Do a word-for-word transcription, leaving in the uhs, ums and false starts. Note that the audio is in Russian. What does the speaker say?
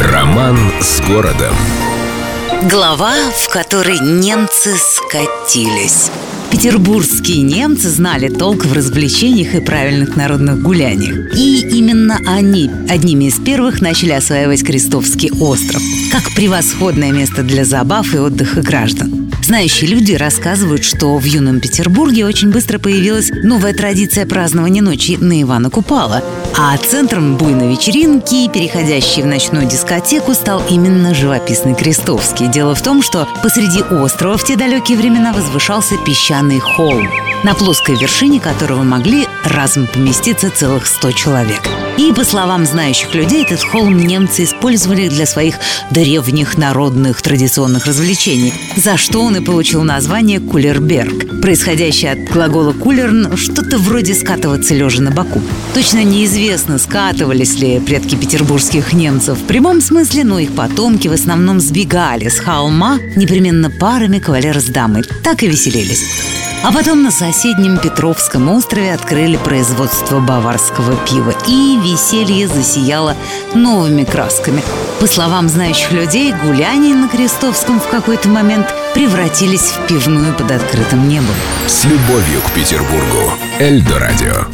Роман с городом. Глава, в которой немцы скатились. Петербургские немцы знали толк в развлечениях и правильных народных гуляниях. И именно они одними из первых начали осваивать Крестовский остров как превосходное место для забав и отдыха граждан. Знающие люди рассказывают, что в юном Петербурге очень быстро появилась новая традиция празднования ночи на Ивана Купала. А центром буйной вечеринки, переходящей в ночную дискотеку, стал именно живописный Крестовский. Дело в том, что посреди острова в те далекие времена возвышался песчаный холм, на плоской вершине которого могли разом поместиться целых сто человек. И, по словам знающих людей, этот холм немцы использовали для своих древних народных традиционных развлечений, за что он и получил название «Кулерберг», происходящее от глагола «кулерн», что-то вроде «скатываться лежа на боку». Точно неизвестно, скатывались ли предки петербургских немцев в прямом смысле, но их потомки в основном сбегали с холма непременно парами кавалера с дамой. Так и веселились. А потом на соседнем Петровском острове открыли производство баварского пива, и веселье засияло новыми красками. По словам знающих людей, гуляния на Крестовском в какой-то момент превратились в пивную под открытым небом. С любовью к Петербургу. Эльдо Радио.